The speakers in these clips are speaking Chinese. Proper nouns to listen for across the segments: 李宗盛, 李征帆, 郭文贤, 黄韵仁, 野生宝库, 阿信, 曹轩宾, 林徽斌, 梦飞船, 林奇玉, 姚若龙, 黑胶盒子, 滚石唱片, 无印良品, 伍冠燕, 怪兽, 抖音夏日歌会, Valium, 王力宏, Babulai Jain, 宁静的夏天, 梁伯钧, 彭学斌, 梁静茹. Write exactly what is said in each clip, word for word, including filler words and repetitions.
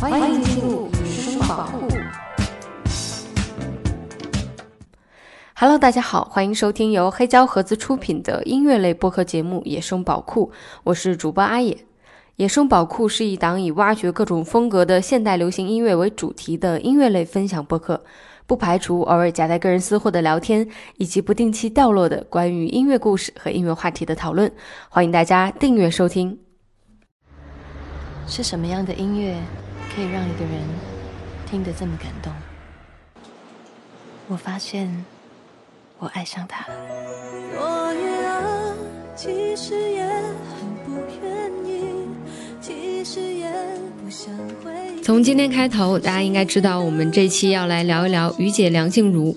欢迎进入女生保护。Hello， 大家好，欢迎收听由黑胶盒子出品的音乐类播客节目《野生宝库》，我是主播阿野。《野生宝库》是一档以挖掘各种风格的现代流行音乐为主题的音乐类分享播客，不排除偶尔夹带个人私货的聊天，以及不定期掉落的关于音乐故事和音乐话题的讨论。欢迎大家订阅收听。是什么样的音乐可以让一个人听得这么感动？我发现我爱上他了。我也爱，其实也很不愿意，其实也不想回忆。从今天开头，大家应该知道我们这期要来聊一聊于姐梁静茹。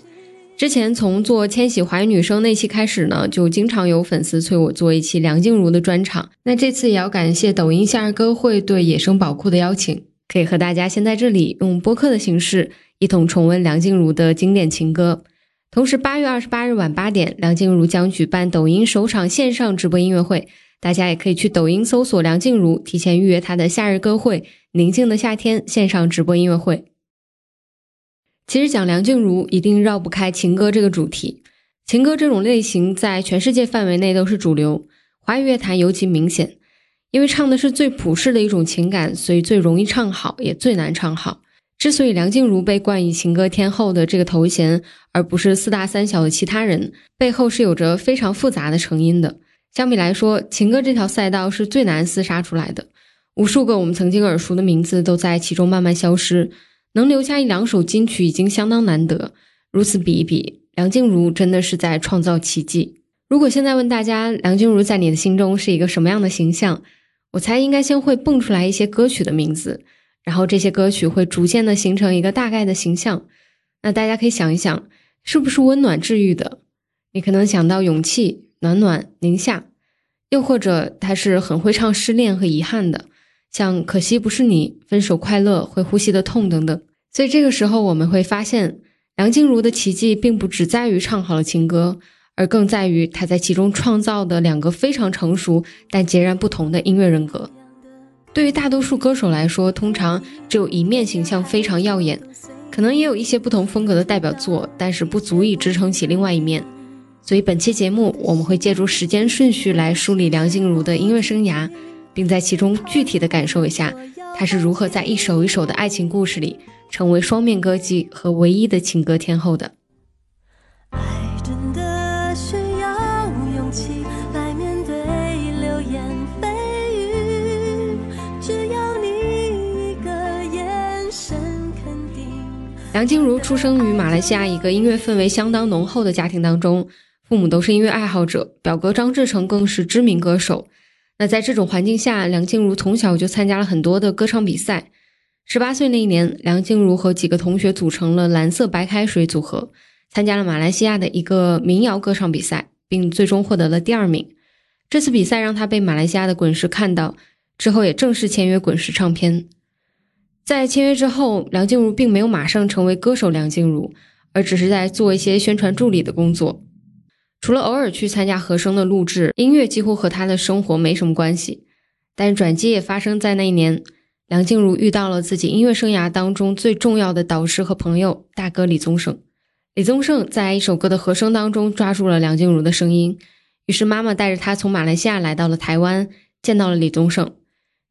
之前从做千禧华语女生那期开始呢，就经常有粉丝催我做一期梁静茹的专场。那这次也要感谢抖音夏日歌会对野生宝库的邀请，可以和大家先在这里用播客的形式一同重温梁静茹的经典情歌。同时八月二十八日晚八点，梁静茹将举办抖音首场线上直播音乐会，大家也可以去抖音搜索梁静茹，提前预约她的夏日歌会宁静的夏天线上直播音乐会。其实讲梁静茹一定绕不开情歌这个主题，情歌这种类型在全世界范围内都是主流，华语乐坛尤其明显，因为唱的是最普世的一种情感，所以最容易唱好也最难唱好。之所以梁静茹被冠以情歌天后的这个头衔，而不是四大三小的其他人，背后是有着非常复杂的成因的。相比来说，情歌这条赛道是最难厮杀出来的，无数个我们曾经耳熟的名字都在其中慢慢消失，能留下一两首金曲已经相当难得，如此比一比，梁静茹真的是在创造奇迹。如果现在问大家，梁静茹在你的心中是一个什么样的形象，我猜应该先会蹦出来一些歌曲的名字，然后这些歌曲会逐渐的形成一个大概的形象。那大家可以想一想，是不是温暖治愈的？你可能想到勇气、暖暖、宁夏，又或者他是很会唱失恋和遗憾的，像可惜不是你、分手快乐、会呼吸的痛等等。所以这个时候我们会发现，梁静茹的奇迹并不只在于唱好了情歌，而更在于她在其中创造的两个非常成熟但截然不同的音乐人格。对于大多数歌手来说，通常只有一面形象非常耀眼，可能也有一些不同风格的代表作，但是不足以支撑起另外一面。所以本期节目我们会借助时间顺序来梳理梁静茹的音乐生涯，并在其中具体的感受一下她是如何在一首一首的爱情故事里成为双面歌姬和唯一的情歌天后的。爱真的需要勇气来面对流言蜚语，只要你一个眼神肯定。梁静茹出生于马来西亚一个音乐氛围相当浓厚的家庭当中，父母都是音乐爱好者，表哥张志成更是知名歌手。那在这种环境下，梁静茹从小就参加了很多的歌唱比赛。十八岁那一年，梁静茹和几个同学组成了蓝色白开水组合，参加了马来西亚的一个民谣歌唱比赛，并最终获得了第二名。这次比赛让她被马来西亚的滚石看到，之后也正式签约滚石唱片。在签约之后，梁静茹并没有马上成为歌手梁静茹，而只是在做一些宣传助理的工作。除了偶尔去参加和声的录制，音乐几乎和她的生活没什么关系。但转机也发生在那一年，梁静茹遇到了自己音乐生涯当中最重要的导师和朋友，大哥李宗盛。李宗盛在一首歌的和声当中抓住了梁静茹的声音，于是妈妈带着她从马来西亚来到了台湾，见到了李宗盛。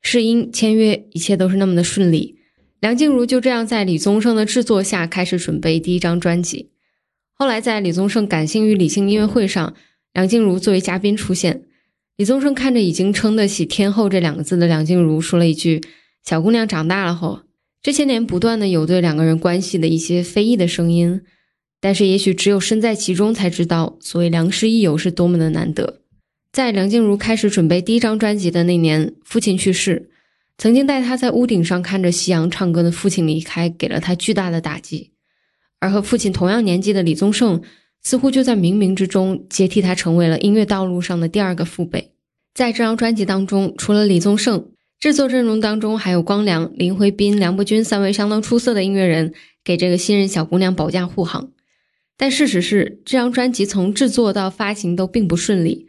试音、签约，一切都是那么的顺利。梁静茹就这样在李宗盛的制作下开始准备第一张专辑。后来在李宗盛感性与理性音乐会上，梁静茹作为嘉宾出现。李宗盛看着已经称得起天后这两个字的梁静茹，说了一句：小姑娘长大了后，这些年不断的有对两个人关系的一些非议的声音，但是也许只有身在其中才知道，所谓良师益友是多么的难得。在梁静茹开始准备第一张专辑的那年，父亲去世，曾经带她在屋顶上看着夕阳唱歌的父亲离开，给了她巨大的打击。而和父亲同样年纪的李宗盛，似乎就在冥冥之中接替他成为了音乐道路上的第二个父辈。在这张专辑当中，除了李宗盛，制作阵容当中还有光良、林徽斌、梁伯钧三位相当出色的音乐人，给这个新人小姑娘保驾护航。但事实是，这张专辑从制作到发行都并不顺利。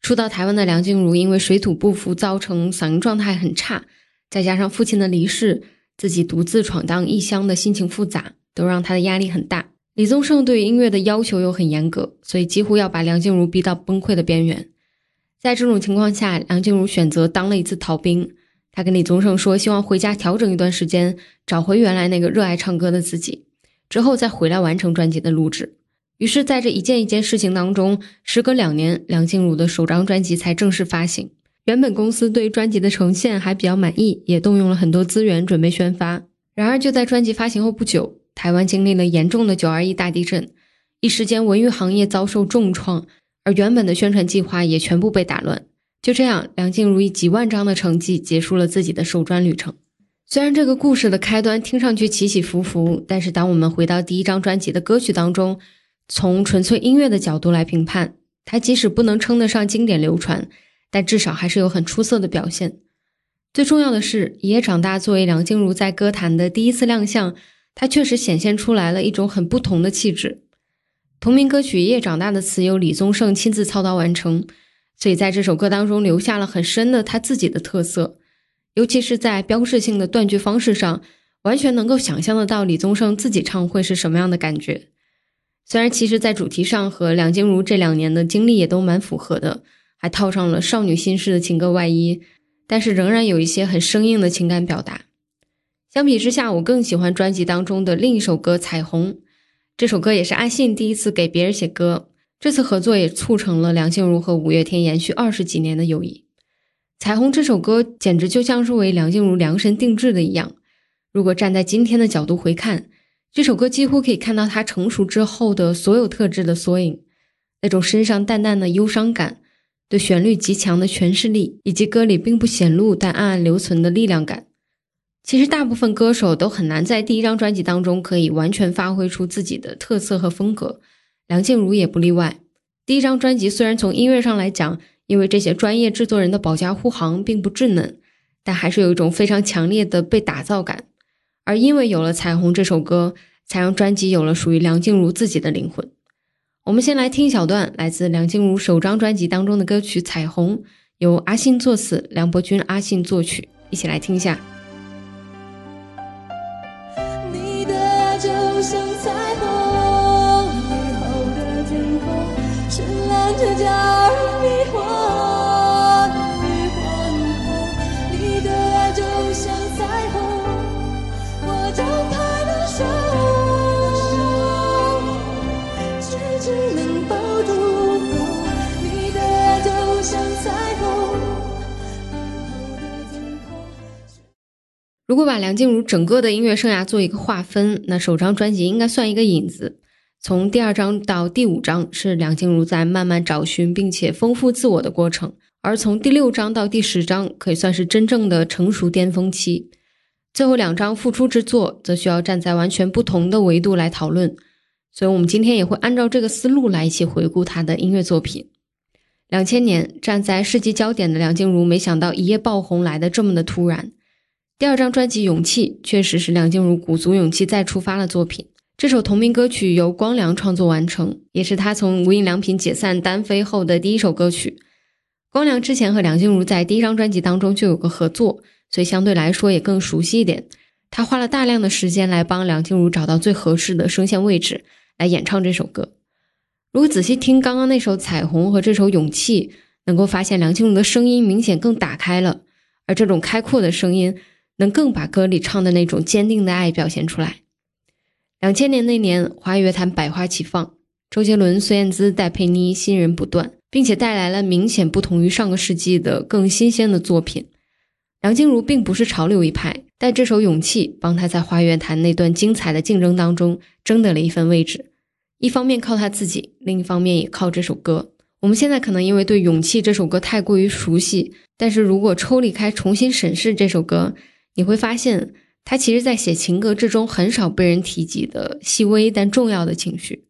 初到台湾的梁静茹因为水土不服，造成嗓音状态很差，再加上父亲的离世，自己独自闯荡异乡的心情复杂，都让他的压力很大。李宗盛对音乐的要求又很严格，所以几乎要把梁静茹逼到崩溃的边缘。在这种情况下，梁静茹选择当了一次逃兵，她跟李宗盛说希望回家调整一段时间，找回原来那个热爱唱歌的自己，之后再回来完成专辑的录制。于是在这一件一件事情当中，时隔两年，梁静茹的首张专辑才正式发行。原本公司对专辑的呈现还比较满意，也动用了很多资源准备宣发。然而就在专辑发行后不久，台湾经历了严重的九二一大地震，一时间文娱行业遭受重创，而原本的宣传计划也全部被打乱。就这样，梁静茹以几万张的成绩结束了自己的首专旅程。虽然这个故事的开端听上去起起伏伏，但是当我们回到第一张专辑的歌曲当中，从纯粹音乐的角度来评判，它即使不能称得上经典流传，但至少还是有很出色的表现。最重要的是，《野长大》作为梁静茹在歌坛的第一次亮相，它确实显现出来了一种很不同的气质。同名歌曲《野长大》的词由李宗盛亲自操刀完成，所以在这首歌当中留下了很深的他自己的特色，尤其是在标志性的断句方式上，完全能够想象得到李宗盛自己唱会是什么样的感觉。虽然其实在主题上和梁静茹这两年的经历也都蛮符合的，还套上了少女心事的情歌外衣，但是仍然有一些很生硬的情感表达。相比之下，我更喜欢专辑当中的另一首歌《彩虹》，这首歌也是阿信第一次给别人写歌，这次合作也促成了梁静茹和五月天延续二十几年的友谊。彩虹这首歌简直就像是为梁静茹量身定制的一样，如果站在今天的角度回看，这首歌几乎可以看到他成熟之后的所有特质的缩影，那种身上淡淡的忧伤感，对旋律极强的诠释力，以及歌里并不显露但暗暗留存的力量感。其实大部分歌手都很难在第一张专辑当中可以完全发挥出自己的特色和风格，梁静茹也不例外。第一张专辑虽然从音乐上来讲，因为这些专业制作人的保驾护航并不稚嫩，但还是有一种非常强烈的被打造感。而因为有了《彩虹》这首歌，才让专辑有了属于梁静茹自己的灵魂。我们先来听一小段来自梁静茹首张专辑当中的歌曲《彩虹》，由阿信作词，梁伯钧、阿信作曲，一起来听一下。你的就像彩虹，以后的天空绚烂着假如迷幻与幻红，你的爱就像彩虹，我张开了手。只能保住我，你的爱就像彩虹。如果把梁静茹整个的音乐生涯做一个划分，那首张专辑应该算一个引子。从第二张到第五张是梁静茹在慢慢找寻并且丰富自我的过程，而从第六张到第十张可以算是真正的成熟巅峰期。最后两张复出之作则需要站在完全不同的维度来讨论，所以我们今天也会按照这个思路来一起回顾他的音乐作品。两千年，站在世纪焦点的梁静茹没想到一夜爆红来得这么的突然。第二张专辑《勇气》确实是梁静茹鼓足勇气再出发的作品，这首同名歌曲由光良创作完成，也是他从无印良品解散单飞后的第一首歌曲。光良之前和梁静茹在第一张专辑当中就有个合作，所以相对来说也更熟悉一点。他花了大量的时间来帮梁静茹找到最合适的声线位置来演唱这首歌。如果仔细听刚刚那首《彩虹》和这首《勇气》，能够发现梁静茹的声音明显更打开了，而这种开阔的声音能更把歌里唱的那种坚定的爱表现出来。两千年那年，华语乐坛百花齐放，周杰伦、孙燕姿、戴佩妮新人不断，并且带来了明显不同于上个世纪的更新鲜的作品。梁静茹并不是潮流一派，但这首《勇气》帮他在华语乐坛那段精彩的竞争当中争得了一份位置，一方面靠他自己，另一方面也靠这首歌。我们现在可能因为对《勇气》这首歌太过于熟悉，但是如果抽离开重新审视这首歌，你会发现他其实在写情歌之中很少被人提及的细微但重要的情绪。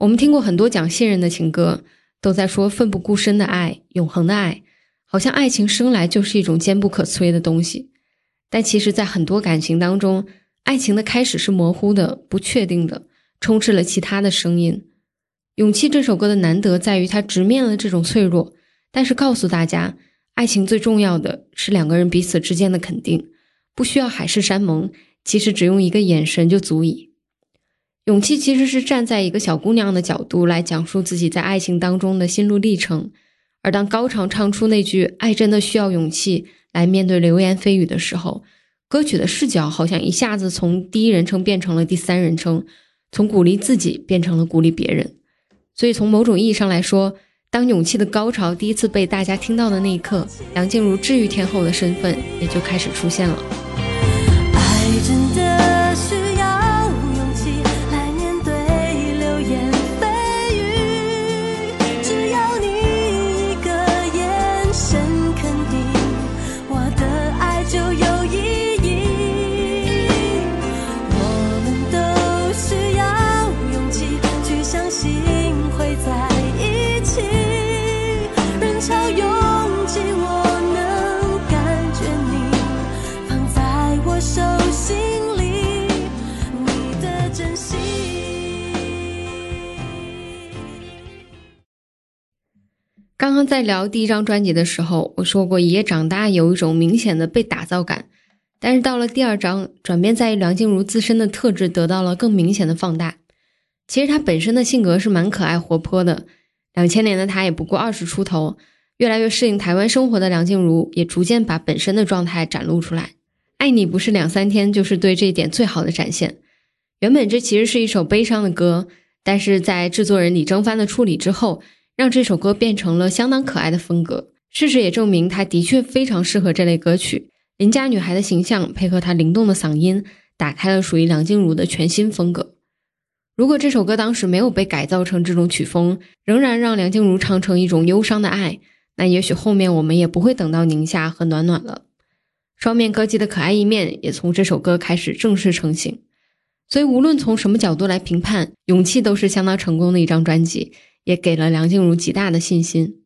我们听过很多讲信任的情歌，都在说奋不顾身的爱，永恒的爱，好像爱情生来就是一种坚不可摧的东西。但其实在很多感情当中，爱情的开始是模糊的，不确定的，充斥了其他的声音。《勇气》这首歌的难得在于它直面了这种脆弱，但是告诉大家，爱情最重要的是两个人彼此之间的肯定，不需要海誓山盟，其实只用一个眼神就足以。勇气其实是站在一个小姑娘的角度来讲述自己在爱情当中的心路历程，而当高潮唱出那句爱真的需要勇气来面对流言蜚语的时候，歌曲的视角好像一下子从第一人称变成了第三人称，从鼓励自己变成了鼓励别人。所以从某种意义上来说，当勇气的高潮第一次被大家听到的那一刻，梁静茹治愈天后的身份也就开始出现了。爱真的需要刚刚在聊第一张专辑的时候，我说过《一夜长大》有一种明显的被打造感，但是到了第二张，转变在于梁静茹自身的特质得到了更明显的放大。其实她本身的性格是蛮可爱活泼的，两千年的她也不过二十出头，越来越适应台湾生活的梁静茹也逐渐把本身的状态展露出来。爱你不是两三天就是对这一点最好的展现。原本这其实是一首悲伤的歌，但是在制作人李征帆的处理之后，让这首歌变成了相当可爱的风格。事实也证明她的确非常适合这类歌曲，邻家女孩的形象配合她灵动的嗓音，打开了属于梁静茹的全新风格。如果这首歌当时没有被改造成这种曲风，仍然让梁静茹唱成一种忧伤的爱，那也许后面我们也不会等到宁夏和暖暖了。双面歌姬的可爱一面也从这首歌开始正式成型。所以无论从什么角度来评判，勇气都是相当成功的一张专辑，也给了梁静茹极大的信心。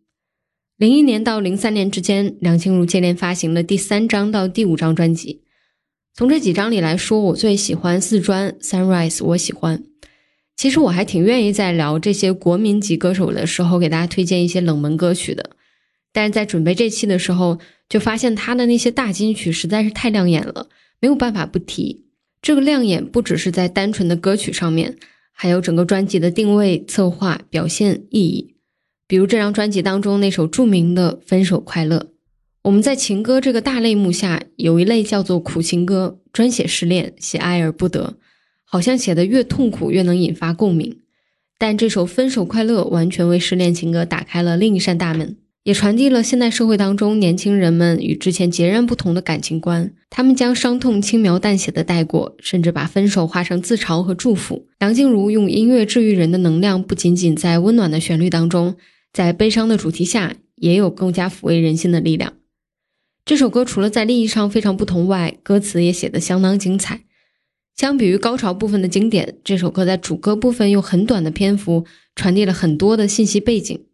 零一年到零三年之间，梁静茹接连发行了第三张到第五张专辑。从这几张里来说，我最喜欢四专 Sunrise 我喜欢。其实我还挺愿意在聊这些国民级歌手的时候给大家推荐一些冷门歌曲的，但是在准备这期的时候，就发现他的那些大金曲实在是太亮眼了，没有办法不提。这个亮眼不只是在单纯的歌曲上面，还有整个专辑的定位、策划、表现、意义。比如这张专辑当中那首著名的《分手快乐》，我们在情歌这个大类目下，有一类叫做苦情歌，专写失恋，写爱而不得，好像写得越痛苦越能引发共鸣。但这首《分手快乐》完全为失恋情歌打开了另一扇大门，也传递了现代社会当中年轻人们与之前截然不同的感情观。他们将伤痛轻描淡写的带过，甚至把分手化成自嘲和祝福。梁静茹用音乐治愈人的能量，不仅仅在温暖的旋律当中，在悲伤的主题下也有更加抚慰人心的力量。这首歌除了在立意上非常不同外，歌词也写得相当精彩。相比于高潮部分的经典，这首歌在主歌部分用很短的篇幅传递了很多的信息背景。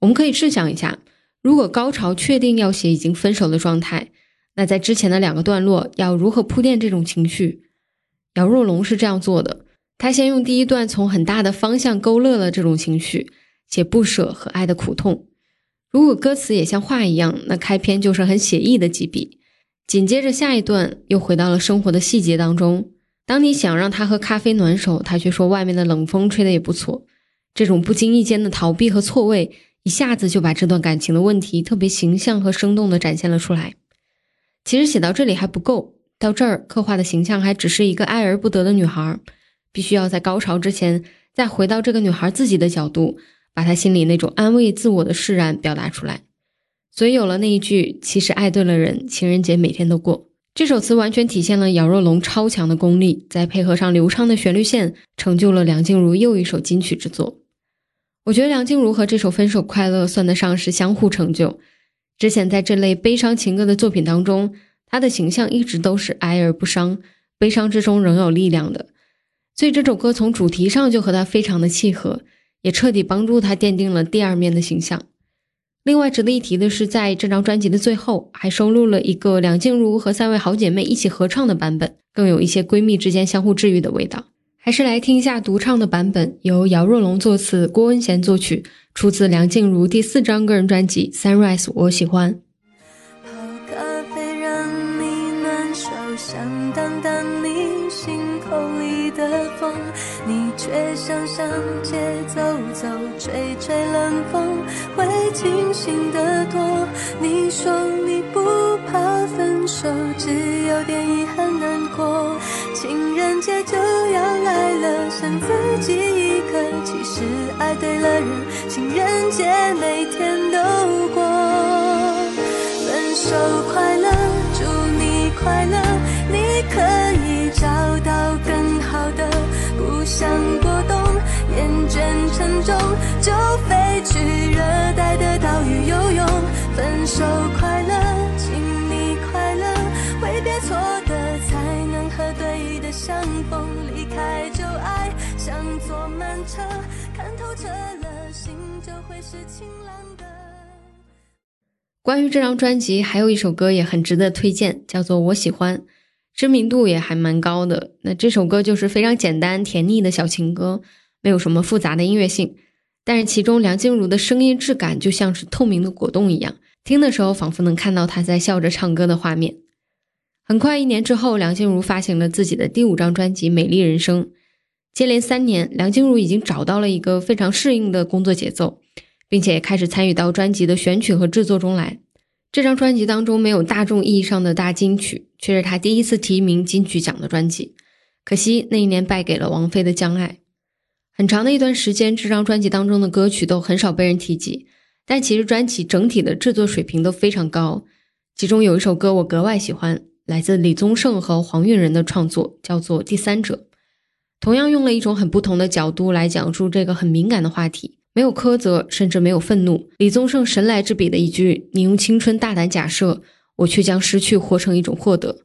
我们可以试想一下，如果高潮确定要写已经分手的状态，那在之前的两个段落要如何铺垫这种情绪？姚若龙是这样做的，他先用第一段从很大的方向勾勒了这种情绪，写不舍和爱的苦痛。如果歌词也像画一样，那开篇就是很写意的几笔。紧接着下一段又回到了生活的细节当中，当你想让他喝咖啡暖手，他却说外面的冷风吹得也不错。这种不经意间的逃避和错位，一下子就把这段感情的问题特别形象和生动地展现了出来。其实写到这里还不够，到这儿刻画的形象还只是一个爱而不得的女孩，必须要在高潮之前再回到这个女孩自己的角度，把她心里那种安慰自我的释然表达出来。所以有了那一句其实爱对了人，情人节每天都过。这首词完全体现了姚若龙超强的功力，再配合上流畅的旋律线，成就了梁静茹又一首金曲之作。我觉得梁静茹和这首《分手快乐》算得上是相互成就。之前在这类悲伤情歌的作品当中，她的形象一直都是哀而不伤，悲伤之中仍有力量的，所以这首歌从主题上就和她非常的契合，也彻底帮助她奠定了第二面的形象。另外值得一提的是，在这张专辑的最后还收录了一个梁静茹和三位好姐妹一起合唱的版本，更有一些闺蜜之间相互治愈的味道。还是来听一下独唱的版本，由姚若龙作词，郭文贤作曲，出自梁静茹第四张个人专辑 Sunrise 我喜欢。泡咖啡让你暖手却想上街走走，吹吹冷风会清醒得多。你说你不怕分手，只有点遗憾难过。情人节就要来了，剩自己一个。其实爱对了人，情人节每天都过。分手快乐，祝你快乐，你可以找到更好的。不想过冬，厌倦沉重，就飞去热带的岛屿游泳。分手快乐，请你快乐，挥别错的才能和对的相逢。离开旧爱，像坐慢车，看透彻了，心就会是晴朗的。关于这张专辑，还有一首歌也很值得推荐，叫做《我喜欢》。知名度也还蛮高的，那这首歌就是非常简单甜腻的小情歌，没有什么复杂的音乐性，但是其中梁静茹的声音质感就像是透明的果冻一样，听的时候仿佛能看到她在笑着唱歌的画面。很快一年之后，梁静茹发行了自己的第五张专辑《美丽人生》，接连三年，梁静茹已经找到了一个非常适应的工作节奏，并且也开始参与到专辑的选曲和制作中来。这张专辑当中没有大众意义上的大金曲，却是他第一次提名金曲奖的专辑，可惜那一年败给了王菲的《将爱》。很长的一段时间，这张专辑当中的歌曲都很少被人提及，但其实专辑整体的制作水平都非常高。其中有一首歌我格外喜欢，来自李宗盛和黄韵仁的创作，叫做《第三者》，同样用了一种很不同的角度来讲述这个很敏感的话题，没有苛责，甚至没有愤怒。李宗盛神来之笔的一句，你用青春大胆假设，我却将失去活成一种获得，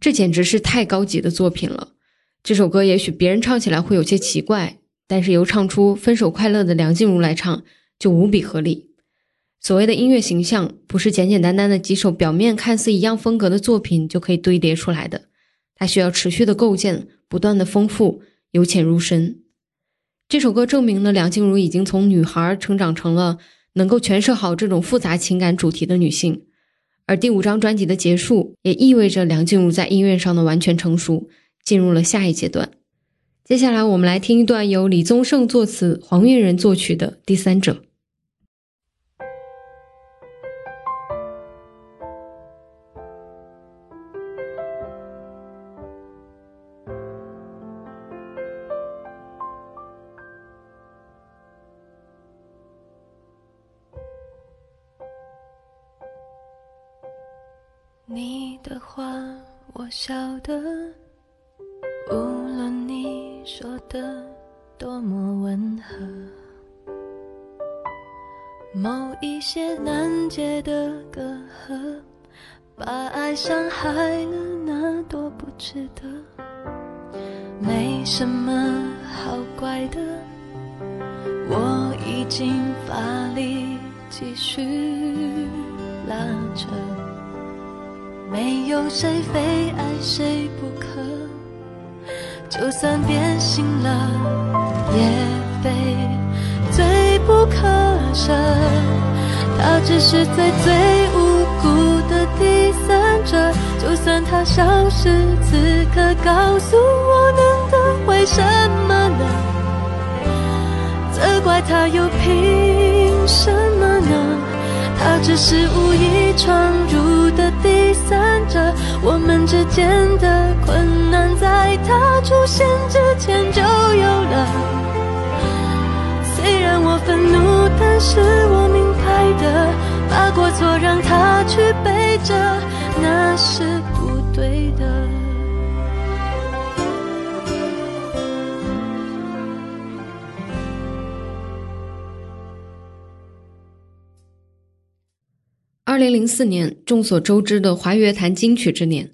这简直是太高级的作品了。这首歌也许别人唱起来会有些奇怪，但是由唱出分手快乐的梁静茹来唱就无比合理。所谓的音乐形象，不是简简单单的几首表面看似一样风格的作品就可以堆叠出来的，它需要持续的构建，不断的丰富，由浅入深。这首歌证明了梁静茹已经从女孩成长成了能够诠释好这种复杂情感主题的女性，而第五张专辑的结束也意味着梁静茹在音乐上的完全成熟，进入了下一阶段。接下来我们来听一段由李宗盛作词，黄韵仁作曲的《第三者》。你的话我晓得，无论你说的多么温和，某一些难解的隔阂，把爱伤害了，那多不值得。没什么好怪的，我已经乏力继续拉扯，没有谁非爱谁不可，就算变心了也非罪不可赦。他只是最最无辜的第三者，就算他消失，此刻告诉我能得为什么呢？责怪他又凭什么呢？他只是无意闯入的第三者，我们之间的困难在他出现之前就有了。虽然我愤怒，但是我明白的，把过错让他去背着，那是不对的。二零零四年，众所周知的华语乐坛金曲之年，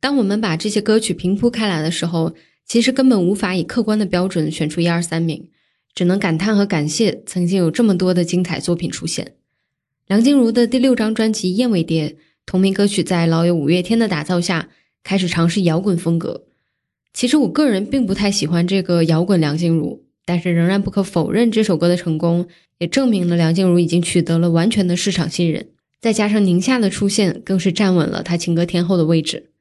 当我们把这些歌曲平铺开来的时候，其实根本无法以客观的标准选出一二三名，只能感叹和感谢曾经有这么多的精彩作品出现。梁静茹的第六张专辑《燕尾蝶》同名歌曲在老友五月天的打造下，开始尝试摇滚风格。其实我个人并不太喜欢这个摇滚梁静茹，但是仍然不可否认这首歌的成功，也证明了梁静茹已经取得了完全的市场信任。再加上宁夏的出现，更是站稳了她情歌天后的位置。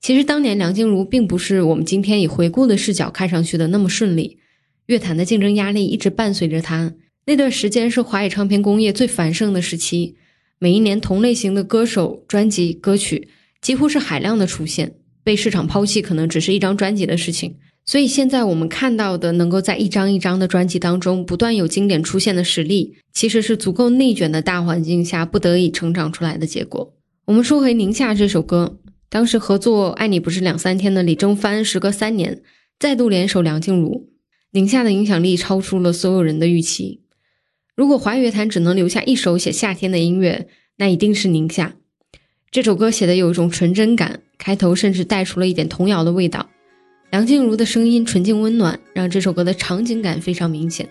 其实当年梁静茹并不是我们今天以回顾的视角看上去的那么顺利，乐坛的竞争压力一直伴随着他。那段时间是华语唱片工业最繁盛的时期，每一年同类型的歌手、专辑、歌曲几乎是海量的出现，被市场抛弃可能只是一张专辑的事情。所以现在我们看到的能够在一张一张的专辑当中不断有经典出现的实力，其实是足够内卷的大环境下不得已成长出来的结果。我们说回宁夏这首歌，当时合作《爱你不是两三天》的李征帆时隔三年再度联手梁静茹，宁夏的影响力超出了所有人的预期。如果华语乐坛只能留下一首写夏天的音乐，那一定是宁夏。这首歌写的有一种纯真感，开头甚至带出了一点童谣的味道。梁静茹的声音纯净温暖，让这首歌的场景感非常明显。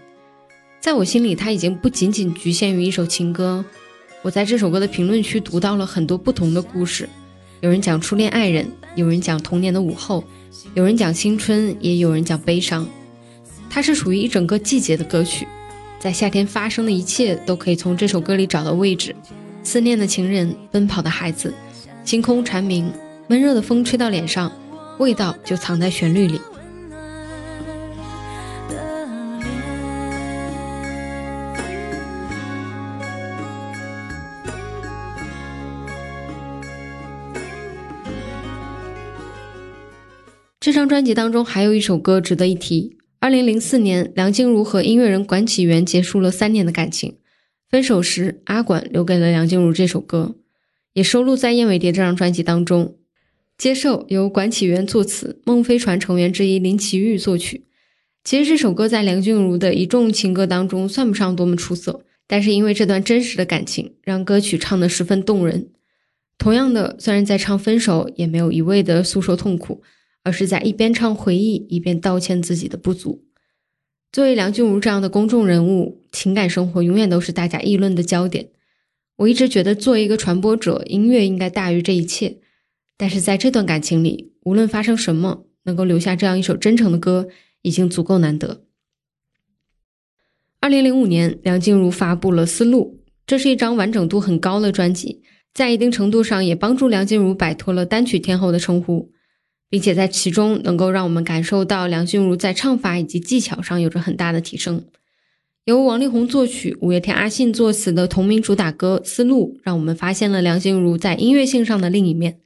在我心里，它已经不仅仅局限于一首情歌。我在这首歌的评论区读到了很多不同的故事，有人讲初恋爱人，有人讲童年的午后，有人讲青春，也有人讲悲伤。它是属于一整个季节的歌曲，在夏天发生的一切都可以从这首歌里找到位置。思念的情人，奔跑的孩子，星空蝉鸣，闷热的风吹到脸上，味道就藏在旋律里。这张专辑当中还有一首歌值得一提。二零零四年，梁静茹和音乐人管启源结束了三年的感情，分手时阿管留给了梁静茹这首歌，也收录在《燕尾蝶》这张专辑当中。接受由管启源作词，梦飞船成员之一林奇玉作曲。其实这首歌在梁静茹的一众情歌当中算不上多么出色，但是因为这段真实的感情，让歌曲唱得十分动人。同样的，虽然在唱分手，也没有一味的诉说痛苦，而是在一边唱回忆，一边道歉自己的不足。作为梁静茹这样的公众人物，情感生活永远都是大家议论的焦点。我一直觉得做一个传播者，音乐应该大于这一切。但是在这段感情里，无论发生什么，能够留下这样一首真诚的歌已经足够难得。二零零五年，梁静茹发布了《思路》，这是一张完整度很高的专辑，在一定程度上也帮助梁静茹摆脱了单曲天后的称呼，并且在其中能够让我们感受到梁静茹在唱法以及技巧上有着很大的提升。由王力宏作曲，五月天阿信作词的同名主打歌《思路》，让我们发现了梁静茹在音乐性上的另一面。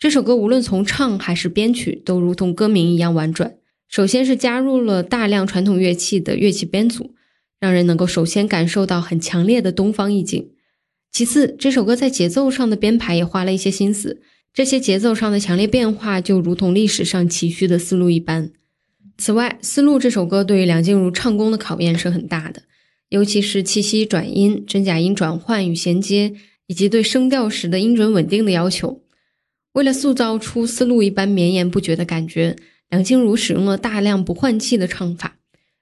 这首歌无论从唱还是编曲都如同歌名一样婉转，首先是加入了大量传统乐器的乐器编组，让人能够首先感受到很强烈的东方意境。其次，这首歌在节奏上的编排也花了一些心思，这些节奏上的强烈变化就如同历史上崎岖的丝路一般。此外，《丝路》这首歌对于梁静茹唱功的考验是很大的，尤其是气息转音、真假音转换与衔接，以及对声调时的音准稳定的要求。为了塑造出思路一般绵延不绝的感觉，梁静茹使用了大量不换气的唱法，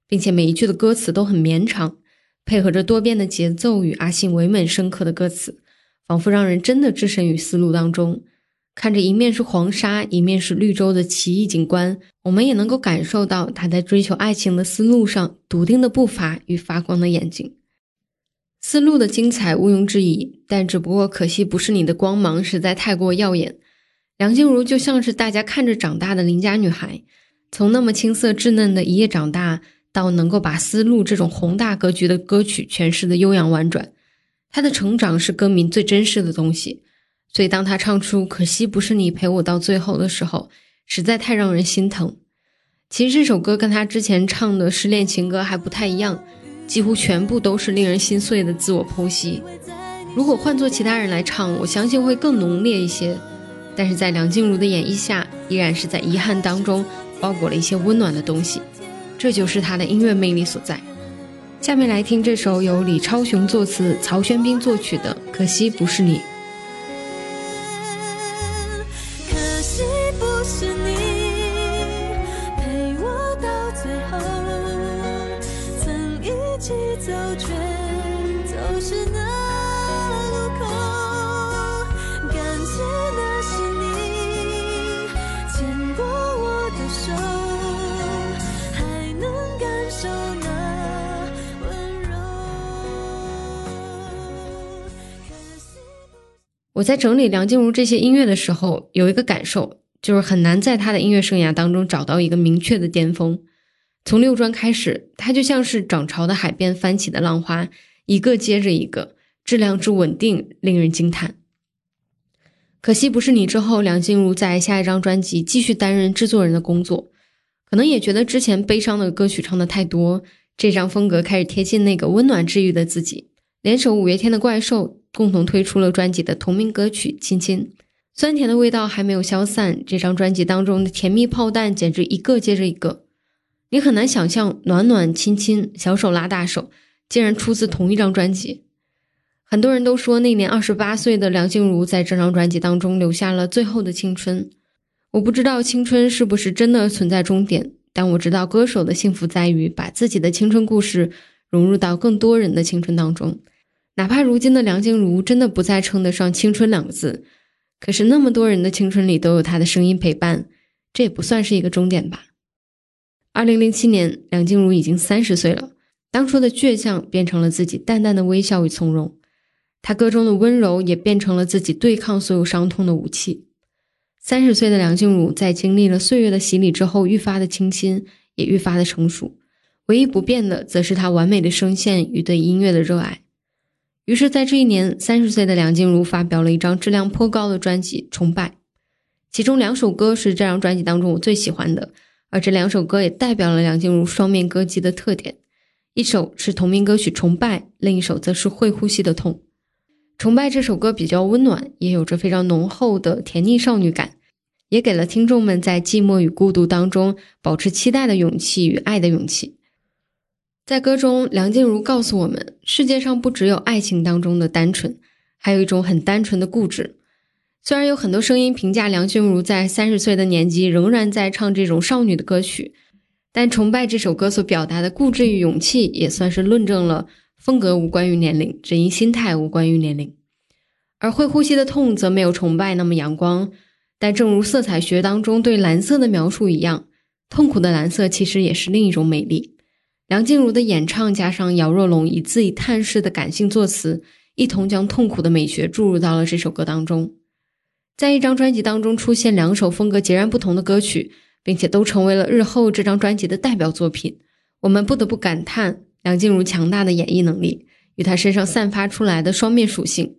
并且每一句的歌词都很绵长，配合着多变的节奏与阿信唯美深刻的歌词，仿佛让人真的置身于思路当中。看着一面是黄沙，一面是绿洲的奇异景观，我们也能够感受到他在追求爱情的思路上笃定的步伐与发光的眼睛。思路的精彩毋庸置疑，但只不过可惜不是你的光芒实在太过耀眼。梁静茹就像是大家看着长大的邻家女孩，从那么青涩稚嫩的一夜长大，到能够把思路这种宏大格局的歌曲诠释的悠扬婉转。她的成长是歌迷最珍视的东西，所以当她唱出可惜不是你陪我到最后的时候，实在太让人心疼。其实这首歌跟她之前唱的失恋情歌还不太一样，几乎全部都是令人心碎的自我剖析。如果换作其他人来唱，我相信会更浓烈一些，但是在梁静茹的演绎下，依然是在遗憾当中包裹了一些温暖的东西，这就是她的音乐魅力所在。下面来听这首由李超雄作词、曹轩宾作曲的《可惜不是你》。可惜不是你陪我到最后，曾一起走却走失那路口，感谢我在整理梁静茹这些音乐的时候，有一个感受，就是很难在她的音乐生涯当中找到一个明确的巅峰。从六专开始，它就像是涨潮的海边翻起的浪花，一个接着一个，质量之稳定令人惊叹。可惜不是你之后，梁静茹在下一张专辑继续担任制作人的工作，可能也觉得之前悲伤的歌曲唱的太多，这张风格开始贴近那个温暖治愈的自己，联手五月天的怪兽共同推出了专辑的同名歌曲《亲亲》。酸甜的味道还没有消散，这张专辑当中的甜蜜炮弹简直一个接着一个，你很难想象暖暖、亲亲、小手拉大手竟然出自同一张专辑。很多人都说那年二十八岁的梁静茹在这张专辑当中留下了最后的青春，我不知道青春是不是真的存在终点，但我知道歌手的幸福在于把自己的青春故事融入到更多人的青春当中。哪怕如今的梁静茹真的不再称得上青春两个字，可是那么多人的青春里都有她的声音陪伴，这也不算是一个终点吧。二零零七年，梁静茹已经三十岁了，当初的倔强变成了自己淡淡的微笑与从容，她歌中的温柔也变成了自己对抗所有伤痛的武器。三十岁的梁静茹在经历了岁月的洗礼之后，愈发的清新，也愈发的成熟，唯一不变的则是她完美的声线与对音乐的热爱。于是在这一年，三十岁的梁静茹发表了一张质量颇高的专辑《崇拜》，其中两首歌是这张专辑当中我最喜欢的，而这两首歌也代表了梁静茹双面歌姬的特点，一首是同名歌曲《崇拜》，另一首则是《会呼吸的痛》。《崇拜》这首歌比较温暖，也有着非常浓厚的甜腻少女感，也给了听众们在寂寞与孤独当中保持期待的勇气与爱的勇气。在歌中，梁静茹告诉我们，世界上不只有爱情当中的单纯，还有一种很单纯的固执。虽然有很多声音评价梁静茹在三十岁的年纪仍然在唱这种少女的歌曲，但《崇拜》这首歌所表达的固执与勇气，也算是论证了风格无关于年龄，只因心态无关于年龄。而《会呼吸的痛》则没有《崇拜》那么阳光，但正如色彩学当中对蓝色的描述一样，痛苦的蓝色其实也是另一种美丽。梁静茹的演唱加上姚若龙以自己探视的感性作词，一同将痛苦的美学注入到了这首歌当中。在一张专辑当中出现两首风格截然不同的歌曲，并且都成为了日后这张专辑的代表作品，我们不得不感叹梁静茹强大的演绎能力与她身上散发出来的双面属性。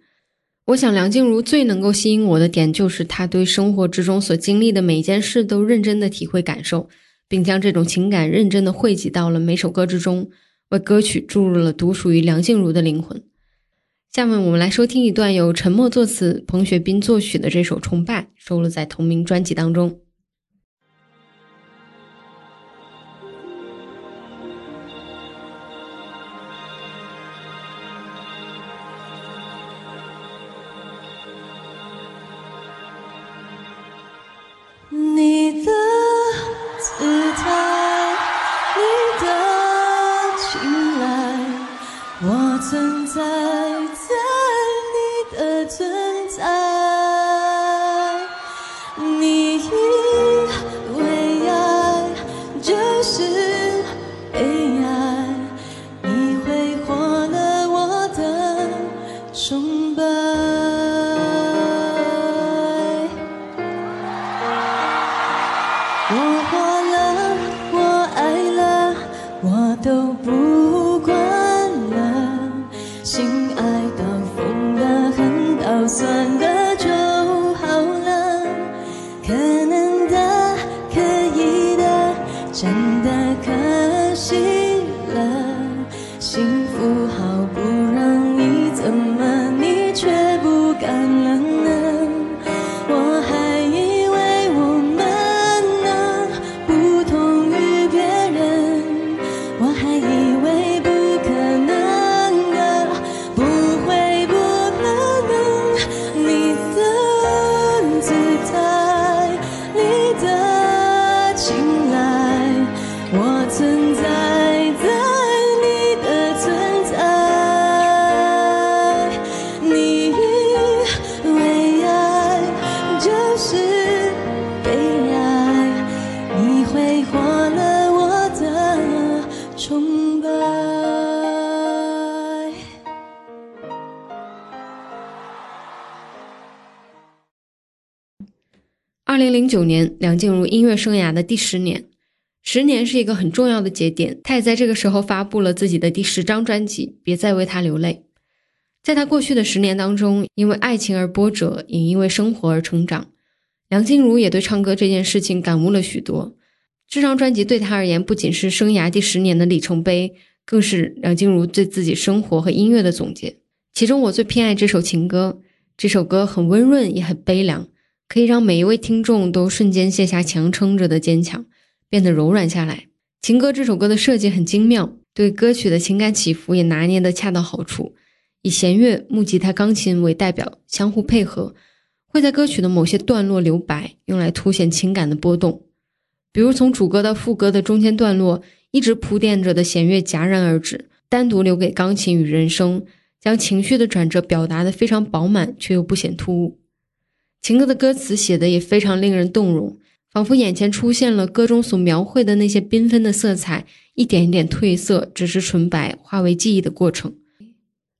我想梁静茹最能够吸引我的点，就是她对生活之中所经历的每件事都认真的体会感受，并将这种情感认真的汇集到了每首歌之中，为歌曲注入了独属于梁静茹的灵魂。下面我们来收听一段由陈默作词、彭学斌作曲的这首《崇拜》，收录在同名专辑当中。二零零九年，梁静茹音乐生涯的第十年，十年是一个很重要的节点，他也在这个时候发布了自己的第十张专辑《别再为他流泪》。在他过去的十年当中，因为爱情而波折，也因为生活而成长。梁静茹也对唱歌这件事情感悟了许多。这张专辑对他而言不仅是生涯第十年的里程碑，更是梁静茹对自己生活和音乐的总结。其中我最偏爱这首情歌，这首歌很温润也很悲凉，可以让每一位听众都瞬间卸下强撑着的坚强，变得柔软下来。情歌这首歌的设计很精妙，对歌曲的情感起伏也拿捏得恰到好处，以弦乐、木吉他、钢琴为代表相互配合，会在歌曲的某些段落留白，用来凸显情感的波动。比如从主歌到副歌的中间段落，一直铺垫着的弦乐戛然而止，单独留给钢琴与人声，将情绪的转折表达得非常饱满，却又不显突兀。情歌的歌词写得也非常令人动容，仿佛眼前出现了歌中所描绘的那些缤纷的色彩，一点一点褪色，直至纯白化为记忆的过程。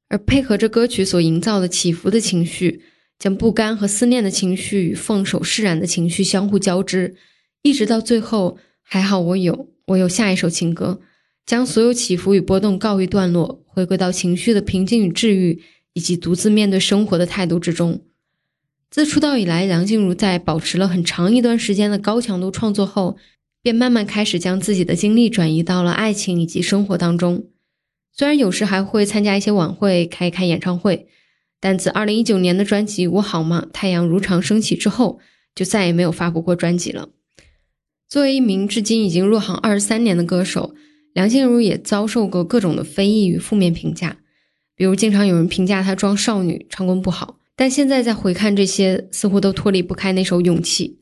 而配合着歌曲所营造的起伏的情绪，将不甘和思念的情绪与放手释然的情绪相互交织，一直到最后，还好我有我有下一首情歌，将所有起伏与波动告一段落，回归到情绪的平静与治愈，以及独自面对生活的态度之中。自出道以来，梁静茹在保持了很长一段时间的高强度创作后，便慢慢开始将自己的精力转移到了爱情以及生活当中。虽然有时还会参加一些晚会，开一开演唱会，但自二零一九年的专辑《我好吗？太阳如常升起》之后，就再也没有发布过专辑了。作为一名至今已经入行二十三年的歌手，梁静茹也遭受过各种的非议与负面评价，比如经常有人评价她装少女，唱功不好，但现在再回看这些，似乎都脱离不开那首《勇气》。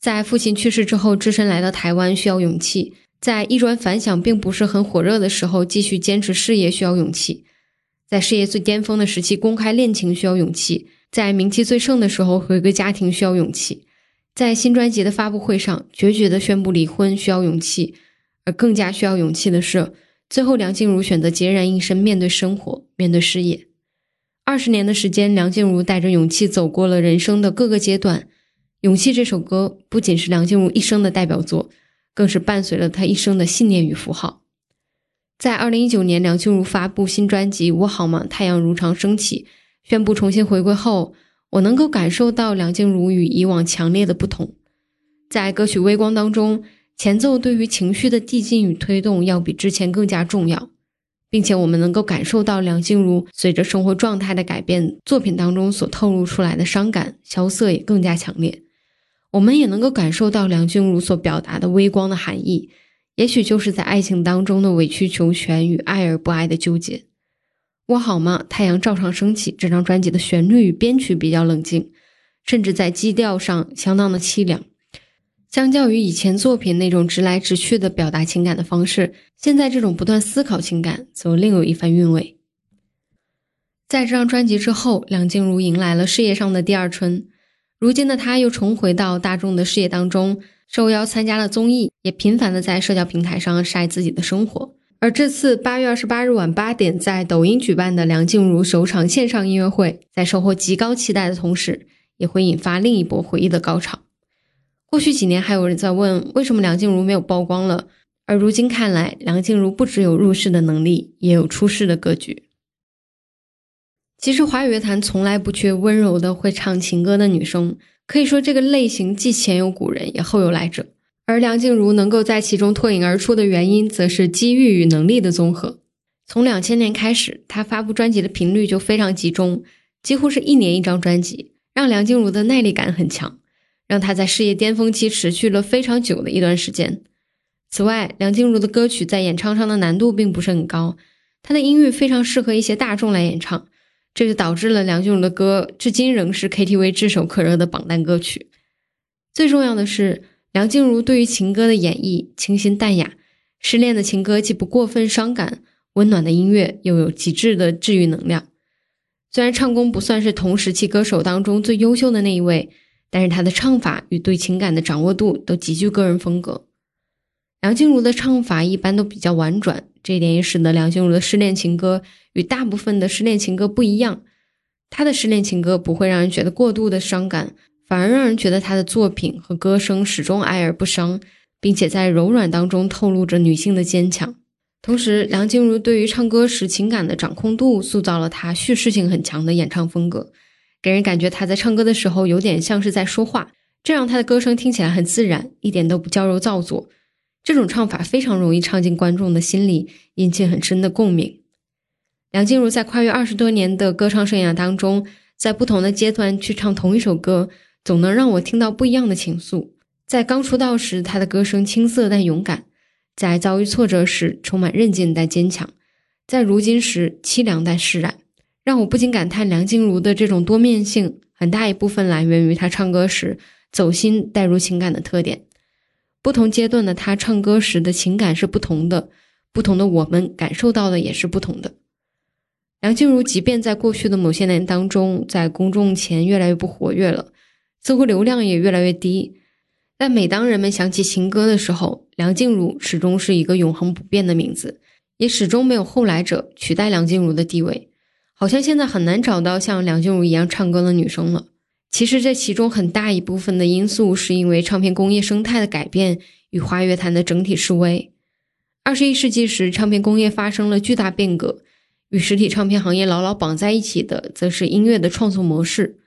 在父亲去世之后，只身来到台湾需要勇气，在一专反响并不是很火热的时候继续坚持事业需要勇气，在事业最巅峰的时期公开恋情需要勇气，在名气最盛的时候回归家庭需要勇气，在新专辑的发布会上决绝地宣布离婚需要勇气。而更加需要勇气的是，最后梁静茹选择孑然一身面对生活，面对事业。二十年的时间，梁静茹带着勇气走过了人生的各个阶段。《勇气》这首歌不仅是梁静茹一生的代表作，更是伴随了她一生的信念与符号。在二零一九年，梁静茹发布新专辑《我好吗？太阳如常升起》，宣布重新回归后，我能够感受到梁静茹与以往强烈的不同。在歌曲《微光》当中，前奏对于情绪的递进与推动要比之前更加重要，并且我们能够感受到梁静茹随着生活状态的改变，作品当中所透露出来的伤感、萧瑟也更加强烈。我们也能够感受到梁静茹所表达的微光的含义，也许就是在爱情当中的委曲求全与爱而不爱的纠结。《我好吗？太阳照常升起》这张专辑的旋律与编曲比较冷静，甚至在基调上相当的凄凉。相较于以前作品那种直来直去的表达情感的方式，现在这种不断思考情感则另有一番韵味。在这张专辑之后，梁静茹迎来了事业上的第二春。如今的她又重回到大众的视野当中，受邀参加了综艺，也频繁地在社交平台上晒自己的生活。而这次八月二十八日晚八点在抖音举办的梁静茹首场线上音乐会，在收获极高期待的同时，也会引发另一波回忆的高潮。过去几年还有人在问为什么梁静茹没有曝光了，而如今看来，梁静茹不只有入世的能力，也有出世的格局。其实华语乐坛从来不缺温柔的会唱情歌的女生，可以说这个类型既前有古人也后有来者，而梁静茹能够在其中脱颖而出的原因，则是机遇与能力的综合。从两千年开始，她发布专辑的频率就非常集中，几乎是一年一张专辑，让梁静茹的耐力感很强，让她在事业巅峰期持续了非常久的一段时间。此外，梁静茹的歌曲在演唱上的难度并不是很高，她的音域非常适合一些大众来演唱，这就导致了梁静茹的歌至今仍是 K T V 炙手可热的榜单歌曲。最重要的是，梁静茹对于情歌的演绎清新淡雅，失恋的情歌既不过分伤感，温暖的音乐又有极致的治愈能量。虽然唱功不算是同时期歌手当中最优秀的那一位，但是她的唱法与对情感的掌握度都极具个人风格。梁静茹的唱法一般都比较婉转，这一点也使得梁静茹的失恋情歌与大部分的失恋情歌不一样。她的失恋情歌不会让人觉得过度的伤感，反而让人觉得她的作品和歌声始终哀而不伤，并且在柔软当中透露着女性的坚强。同时，梁静茹对于唱歌时情感的掌控度塑造了她叙事性很强的演唱风格，给人感觉她在唱歌的时候有点像是在说话，这让她的歌声听起来很自然，一点都不矫揉造作。这种唱法非常容易唱进观众的心里，引起很深的共鸣。梁静茹在跨越二十多年的歌唱生涯当中，在不同的阶段去唱同一首歌，总能让我听到不一样的情愫。在刚出道时，她的歌声青涩但勇敢，在遭遇挫折时充满韧劲但坚强，在如今时凄凉但释然。让我不禁感叹，梁静茹的这种多面性很大一部分来源于她唱歌时走心带入情感的特点。不同阶段的她唱歌时的情感是不同的，不同的我们感受到的也是不同的。梁静茹即便在过去的某些年当中在公众前越来越不活跃了，似乎流量也越来越低，但每当人们想起情歌的时候，梁静茹始终是一个永恒不变的名字，也始终没有后来者取代梁静茹的地位。好像现在很难找到像梁静茹一样唱歌的女生了。其实这其中很大一部分的因素是因为唱片工业生态的改变与华语乐坛的整体式微。二十一世纪时，唱片工业发生了巨大变革，与实体唱片行业牢牢绑在一起的则是音乐的创作模式。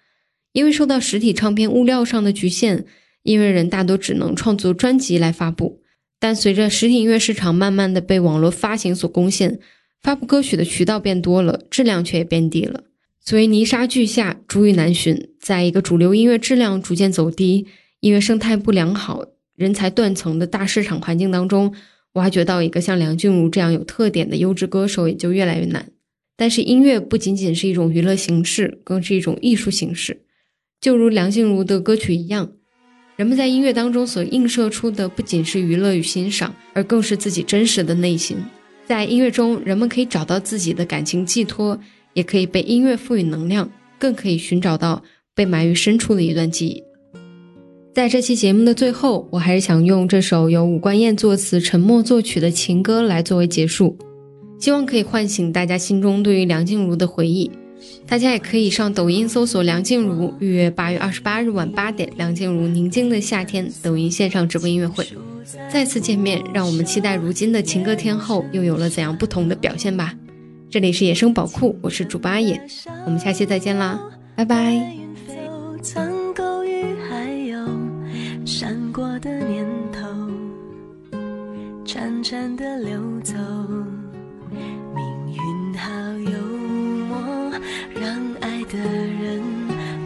因为受到实体唱片物料上的局限，音乐人大多只能创作专辑来发布，但随着实体音乐市场慢慢的被网络发行所攻陷，发布歌曲的渠道变多了，质量却也变低了。所以泥沙俱下，珠玉难寻，在一个主流音乐质量逐渐走低，音乐生态不良好，人才断层的大市场环境当中，挖掘到一个像梁静茹这样有特点的优质歌手也就越来越难。但是音乐不仅仅是一种娱乐形式，更是一种艺术形式。就如梁静茹的歌曲一样，人们在音乐当中所映射出的不仅是娱乐与欣赏，而更是自己真实的内心。在音乐中，人们可以找到自己的感情寄托，也可以被音乐赋予能量，更可以寻找到被埋于深处的一段记忆。在这期节目的最后，我还是想用这首由伍冠燕作词、陈默作曲的情歌来作为结束，希望可以唤醒大家心中对于梁静茹的回忆。大家也可以上抖音搜索梁静茹，预约八月二十八日晚八点梁静茹《宁静的夏天》抖音线上直播音乐会。再次见面，让我们期待如今的情歌天后又有了怎样不同的表现吧。这里是野生宝库，我是主播阿野，我们下期再见啦，拜拜。潺潺地流走，命运好游让爱的人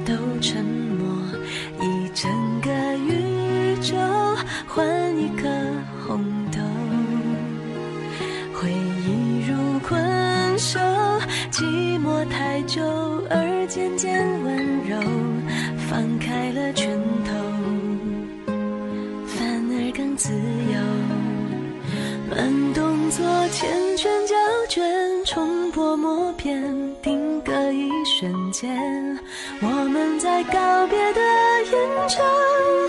都沉默，一整个宇宙换一颗红豆，回忆如困兽，寂寞太久而渐渐温柔，放开了拳头反而更自由，慢动作缱绻胶卷冲破默片，瞬间我们在告别的演唱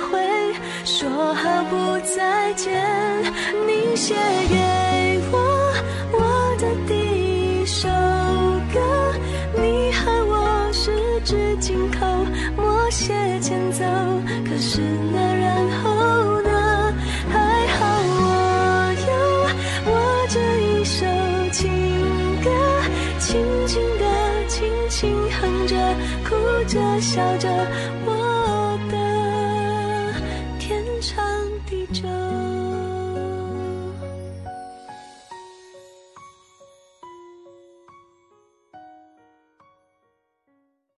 会说好不再见，你写给我我的第一首歌，你和我十指紧扣，默写前奏，可是那然后呢？还好我有我这一首情歌，轻轻的轻轻哼着，哭着笑着，我